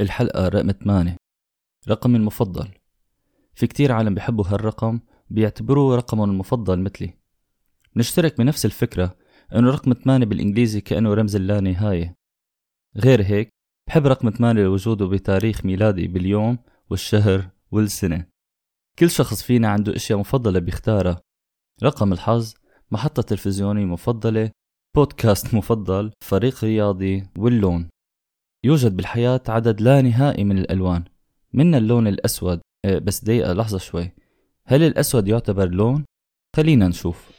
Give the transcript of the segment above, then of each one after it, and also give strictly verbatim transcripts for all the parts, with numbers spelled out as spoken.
الحلقة رقم ثمانية، رقمي المفضل. في كتير عالم بيحبوا هالرقم، بيعتبروه رقمهم المفضل مثلي. بنشترك بنفس الفكرة انه رقم ثمانية بالانجليزي كأنه رمز اللانهاية. غير هيك بحب رقم ثمانية لوجوده بتاريخ ميلادي باليوم والشهر والسنة. كل شخص فينا عنده اشياء مفضلة بيختارها، رقم الحظ، محطة تلفزيونية مفضلة، بودكاست مفضل، فريق رياضي، واللون. يوجد بالحياة عدد لا نهائي من الألوان، منها اللون الأسود. أه بس دقيقة، لحظة شوي، هل الأسود يعتبر لون؟ خلينا نشوف.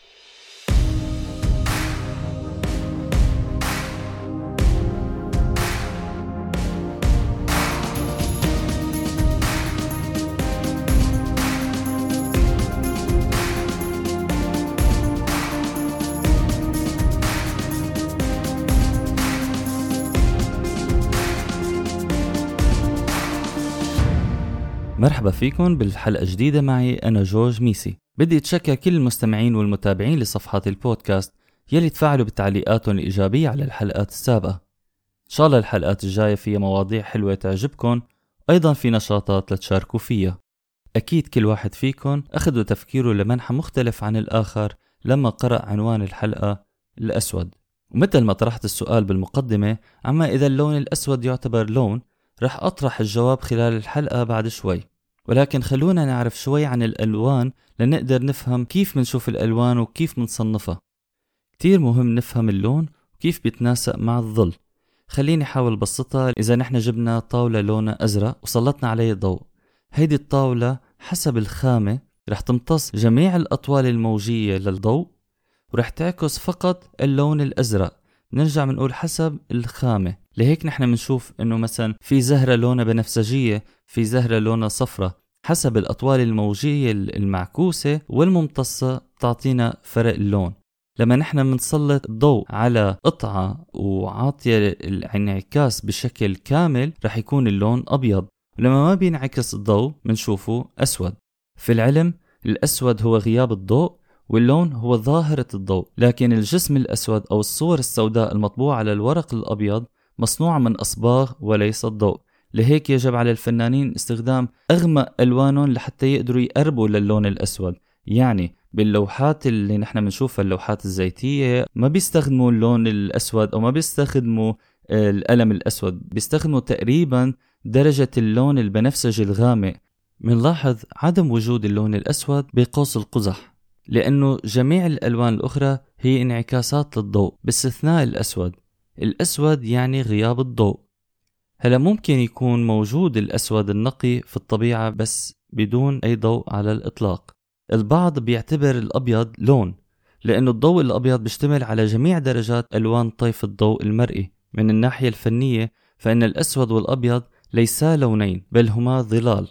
مرحبا فيكم بالحلقة جديدة معي، أنا جورج ميسي. بدي أتشكر كل المستمعين والمتابعين لصفحات البودكاست يلي تفاعلوا بتعليقاتهم الإيجابية على الحلقات السابقة. إن شاء الله الحلقات الجاية فيها مواضيع حلوة تعجبكم، أيضا في نشاطات لتشاركوا فيها. أكيد كل واحد فيكم أخذوا تفكيره لمنحى مختلف عن الآخر لما قرأ عنوان الحلقة الأسود. ومثل ما طرحت السؤال بالمقدمة، عما إذا اللون الأسود يعتبر لون، رح أطرح الجواب خلال الحلقة بعد شوي، ولكن خلونا نعرف شوي عن الألوان لنقدر نفهم كيف منشوف الألوان وكيف منصنفها. كتير مهم نفهم اللون وكيف بيتناسق مع الظل. خليني حاول بسطها. إذا نحن جبنا طاولة لونها أزرق وسلطنا عليها ضوء، هيدي الطاولة حسب الخامة رح تمتص جميع الأطوال الموجية للضوء ورح تعكس فقط اللون الأزرق. نرجع منقول حسب الخامة، لهيك نحن منشوف انه مثلا في زهرة لونها بنفسجية، في زهرة لونها صفرة، حسب الأطوال الموجية المعكوسة والممتصة بتعطينا فرق اللون. لما نحن منسلط الضوء على قطعة وعاطية الانعكاس بشكل كامل رح يكون اللون أبيض، ولما ما بينعكس الضوء منشوفه أسود. في العلم الأسود هو غياب الضوء، واللون هو ظاهرة الضوء، لكن الجسم الأسود أو الصور السوداء المطبوعة على الورق الأبيض مصنوعة من أصباغ وليس الضوء. لهيك يجب على الفنانين استخدام أغمق ألوانهم لحتى يقدروا يقربوا للون الأسود. يعني باللوحات اللي نحن بنشوفها، اللوحات الزيتية، ما بيستخدموا اللون الأسود أو ما بيستخدموا القلم الأسود، بيستخدموا تقريبا درجة اللون البنفسجي الغامق. منلاحظ عدم وجود اللون الأسود بقوس القزح، لأنه جميع الألوان الأخرى هي انعكاسات للضوء باستثناء الأسود. الأسود يعني غياب الضوء. هلا ممكن يكون موجود الأسود النقي في الطبيعة بس بدون أي ضوء على الإطلاق. البعض بيعتبر الأبيض لون لأنه الضوء الأبيض بيشتمل على جميع درجات ألوان طيف الضوء المرئي. من الناحية الفنية فإن الأسود والأبيض ليسا لونين بل هما ظلال.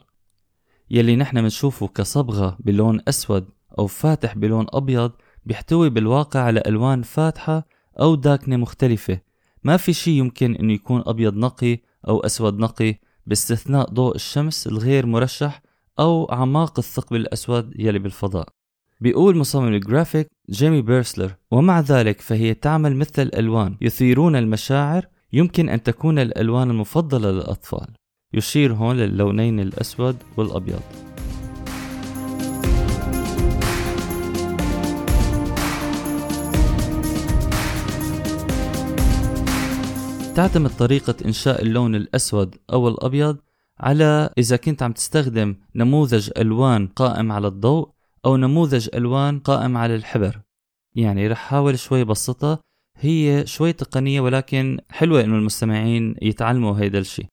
يلي نحن منشوفه كصبغة بلون أسود أو فاتح بلون أبيض بيحتوي بالواقع على ألوان فاتحة أو داكنة مختلفة. ما في شيء يمكن أنه يكون أبيض نقي أو أسود نقي باستثناء ضوء الشمس الغير مرشح أو أعماق الثقب الأسود يلي بالفضاء. بيقول مصمم الجرافيك جيمي بيرسلر: ومع ذلك فهي تعمل مثل الألوان، يثيرون المشاعر، يمكن أن تكون الألوان المفضلة للأطفال. يشير هون للونين الأسود والأبيض. تعتمد طريقة إنشاء اللون الأسود أو الأبيض على إذا كنت عم تستخدم نموذج ألوان قائم على الضوء أو نموذج ألوان قائم على الحبر. يعني رح حاول شوي بسطها، هي شوي تقنية ولكن حلوة إنه المستمعين يتعلموا هيدا الشي.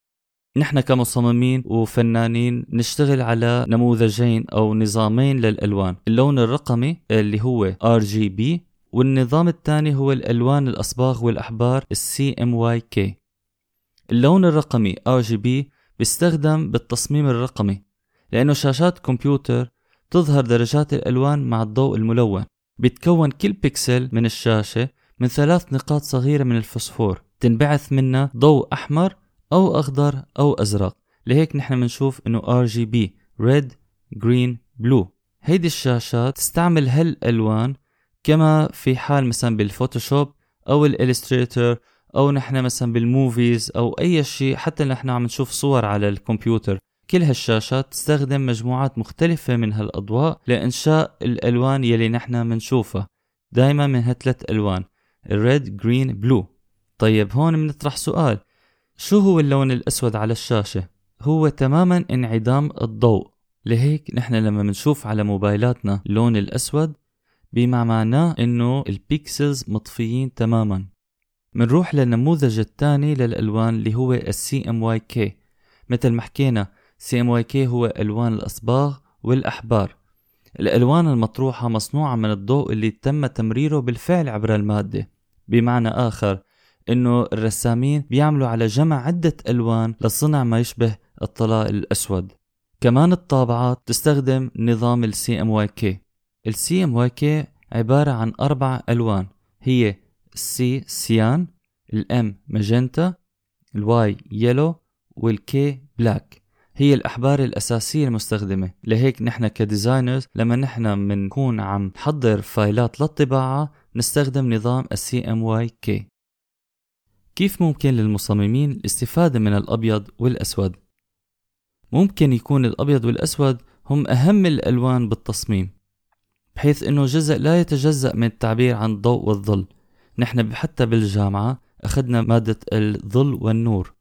نحن كمصممين وفنانين نشتغل على نموذجين أو نظامين للألوان، اللون الرقمي اللي هو آر جي بي، والنظام الثاني هو الألوان الأصباغ والأحبار سي إم واي كي. اللون الرقمي آر جي بي بيستخدم بالتصميم الرقمي لأنه شاشات كمبيوتر تظهر درجات الألوان مع الضوء الملون. بيتكون كل بيكسل من الشاشة من ثلاث نقاط صغيرة من الفوسفور تنبعث منها ضوء أحمر أو أخضر أو أزرق، لهيك نحن منشوف إنه آر جي بي Red Green Blue. هيدي الشاشات تستعمل هالألوان كما في حال مثلا بالفوتوشوب أو الإليستريتور أو نحن مثلا بالموفيز أو أي شيء، حتى نحن عم نشوف صور على الكمبيوتر. كل هالشاشات تستخدم مجموعات مختلفة من هالأضواء لإنشاء الألوان يلي نحن منشوفها. دايما من هالثلاث ألوان، الريد جرين بلو. طيب هون منطرح سؤال، شو هو اللون الأسود على الشاشة؟ هو تماما انعدام الضوء. لهيك نحن لما منشوف على موبايلاتنا اللون الأسود بما معناه إنه البيكسلز مطفيين تماما. منروح للنموذج الثاني للألوان اللي هو السي إم واي كي. مثل ما حكينا سي إم واي كي هو ألوان الأصباغ والأحبار. الألوان المطروحة مصنوعة من الضوء اللي تم تمريره بالفعل عبر المادة. بمعنى آخر إنه الرسامين بيعملوا على جمع عدة ألوان لصنع ما يشبه الطلاء الأسود. كمان الطابعات تستخدم نظام ال سي إم واي كي. ال سي إم واي كي عبارة عن أربع ألوان، هي السي سيان، الام ماجنتا، الواي يلو، والكي بلاك. هي الأحبار الأساسية المستخدمة. لهيك نحن كديزاينرز لما نحن منكون عم نحضر فايلات للطباعة نستخدم نظام ال سي إم واي كي. كيف ممكن للمصممين الاستفادة من الأبيض والأسود؟ ممكن يكون الأبيض والأسود هم أهم الألوان بالتصميم، بحيث أنه جزء لا يتجزأ من التعبير عن الضوء والظل. نحن حتى بالجامعة أخذنا مادة الظل والنور.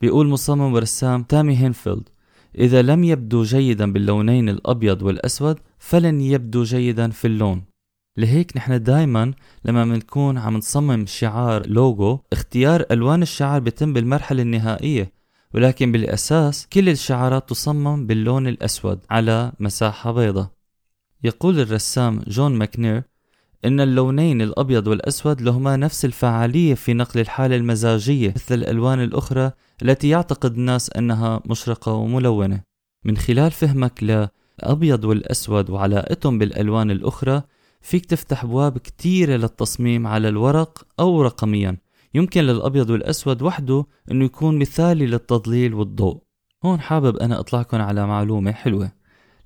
بيقول مصمم ورسام تامي هينفيلد، إذا لم يبدو جيدا باللونين الأبيض والأسود فلن يبدو جيدا في اللون. لهيك نحن دايما لما منكون عم نصمم شعار لوجو، اختيار ألوان الشعار بيتم بالمرحلة النهائية، ولكن بالأساس كل الشعارات تصمم باللون الأسود على مساحة بيضاء. يقول الرسام جون ماكنير إن اللونين الأبيض والأسود لهما نفس الفعالية في نقل الحالة المزاجية مثل الألوان الأخرى التي يعتقد الناس أنها مشرقة وملونة. من خلال فهمك للأبيض والأسود وعلاقتهم بالألوان الأخرى فيك تفتح أبواب كتيرة للتصميم على الورق أو رقميا. يمكن للأبيض والأسود وحده أنه يكون مثالي للتضليل والضوء. هون حابب أنا أطلعكن على معلومة حلوة.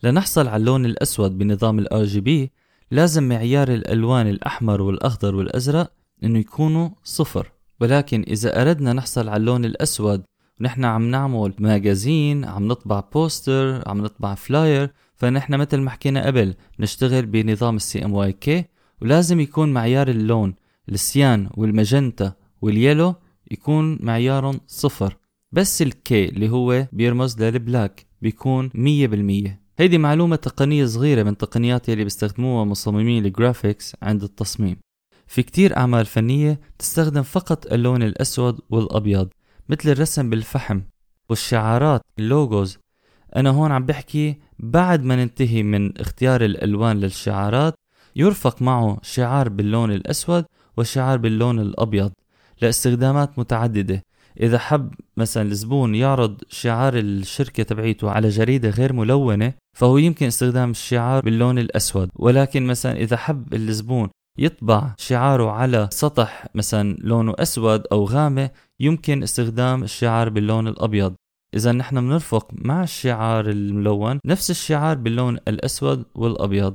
لنحصل على اللون الأسود بنظام ال آر جي بي لازم معيار الألوان الأحمر والأخضر والأزرق أنه يكونوا صفر. ولكن إذا أردنا نحصل على اللون الأسود ونحن عم نعمل ماجازين، عم نطبع بوستر، عم نطبع فلاير، فنحن مثل ما حكينا قبل نشتغل بنظام ال سي إم واي كي، ولازم يكون معيار اللون السيان والماجنتا واليلو يكون معيارهم صفر، بس الكي اللي هو بيرمز للبلاك بيكون مية بالمية. هيدي معلومة تقنية صغيرة من تقنيات اللي بيستخدموها مصممين الجرافيكس عند التصميم. في كتير أعمال فنية تستخدم فقط اللون الأسود والأبيض، مثل الرسم بالفحم والشعارات اللوجوز. أنا هون عم بحكي بعد ما ننتهي من اختيار الألوان للشعارات يرفق معه شعار باللون الأسود وشعار باللون الأبيض لاستخدامات متعددة. إذا حب مثلا الزبون يعرض شعار الشركة تبعيته على جريدة غير ملونة فهو يمكن استخدام الشعار باللون الأسود، ولكن مثلا إذا حب الزبون يطبع شعاره على سطح مثلا لونه أسود أو غامق يمكن استخدام الشعار باللون الأبيض. إذا نحن بنرفق مع الشعار الملون نفس الشعار باللون الأسود والأبيض.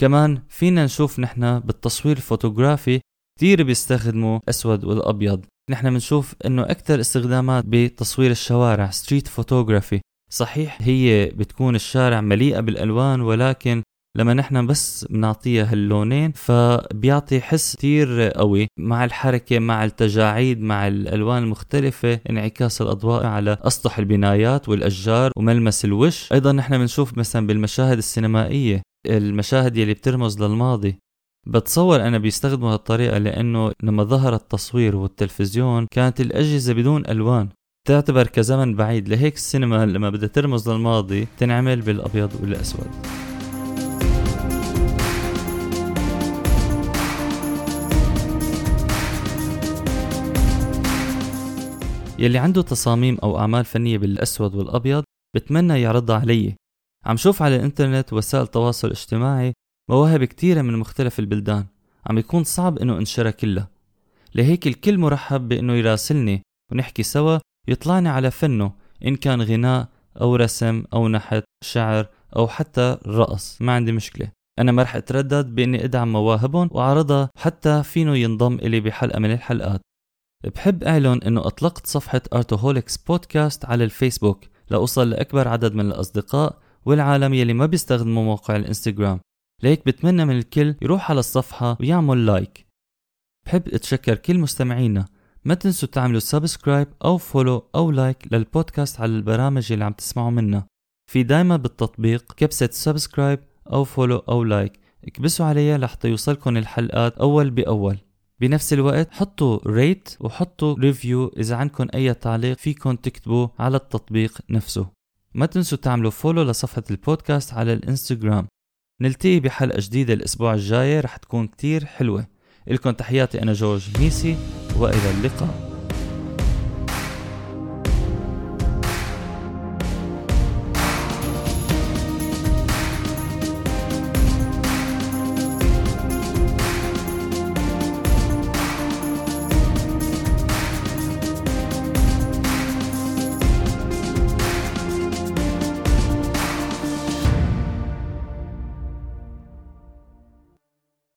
كمان فينا نشوف نحن بالتصوير الفوتوغرافي كتير بيستخدموا أسود والأبيض. نحن بنشوف إنه أكتر استخدامات بتصوير الشوارع ستريت فوتوغرافي. صحيح هي بتكون الشارع مليئة بالألوان، ولكن لما نحن بس بنعطيها هاللونين فبيعطي حس كتير قوي مع الحركة، مع التجاعيد، مع الألوان المختلفة، انعكاس الأضواء على أسطح البنايات والأشجار وملمس الوش. أيضا نحن بنشوف مثلا بالمشاهد السينمائية المشاهد يلي بترمز للماضي. بتصور أنا بيستخدموا هالطريقة لأنه لما ظهر التصوير والتلفزيون كانت الأجهزة بدون ألوان، تعتبر كزمن بعيد. لهيك السينما لما بدها ترمز للماضي تنعمل بالأبيض والأسود. يلي عنده تصاميم أو أعمال فنية بالأسود والأبيض بتمنى يعرضها علي. عم شوف على الإنترنت وسائل التواصل الاجتماعي مواهب كتيرة من مختلف البلدان، عم يكون صعب إنه انشرها كلها. لهيك الكل مرحب بإنه يراسلني ونحكي سوا، يطلعني على فنه إن كان غناء أو رسم أو نحت شعر أو حتى رقص، ما عندي مشكلة. أنا ما رح أتردد بإني أدعم مواهبهم وأعرضها، حتى فينه ينضم إلي بحلقة من الحلقات. بحب أعلن أنه أطلقت صفحة ارتوهوليكس بودكاست على الفيسبوك لأوصل لأكبر عدد من الأصدقاء والعالم يلي ما بيستخدموا موقع الانستغرام، ليك بتمنى من الكل يروح على الصفحة ويعمل لايك. بحب أتشكر كل مستمعينا، ما تنسوا تعملوا سبسكرايب أو فولو أو لايك للبودكاست على البرامج اللي عم تسمعوا منها. في دايما بالتطبيق كبسة سبسكرايب أو فولو أو لايك، اكبسوا عليها لحتى يوصلكم الحلقات أول بأول. بنفس الوقت حطوا ريت وحطوا ريفيو إذا عندكم أي تعليق فيكم تكتبوه على التطبيق نفسه. ما تنسوا تعملوا فولو لصفحة البودكاست على الانستغرام. نلتقي بحلقة جديدة الأسبوع الجاي، رح تكون كتير حلوة. لكم تحياتي أنا جورج ميسي، وإلى اللقاء.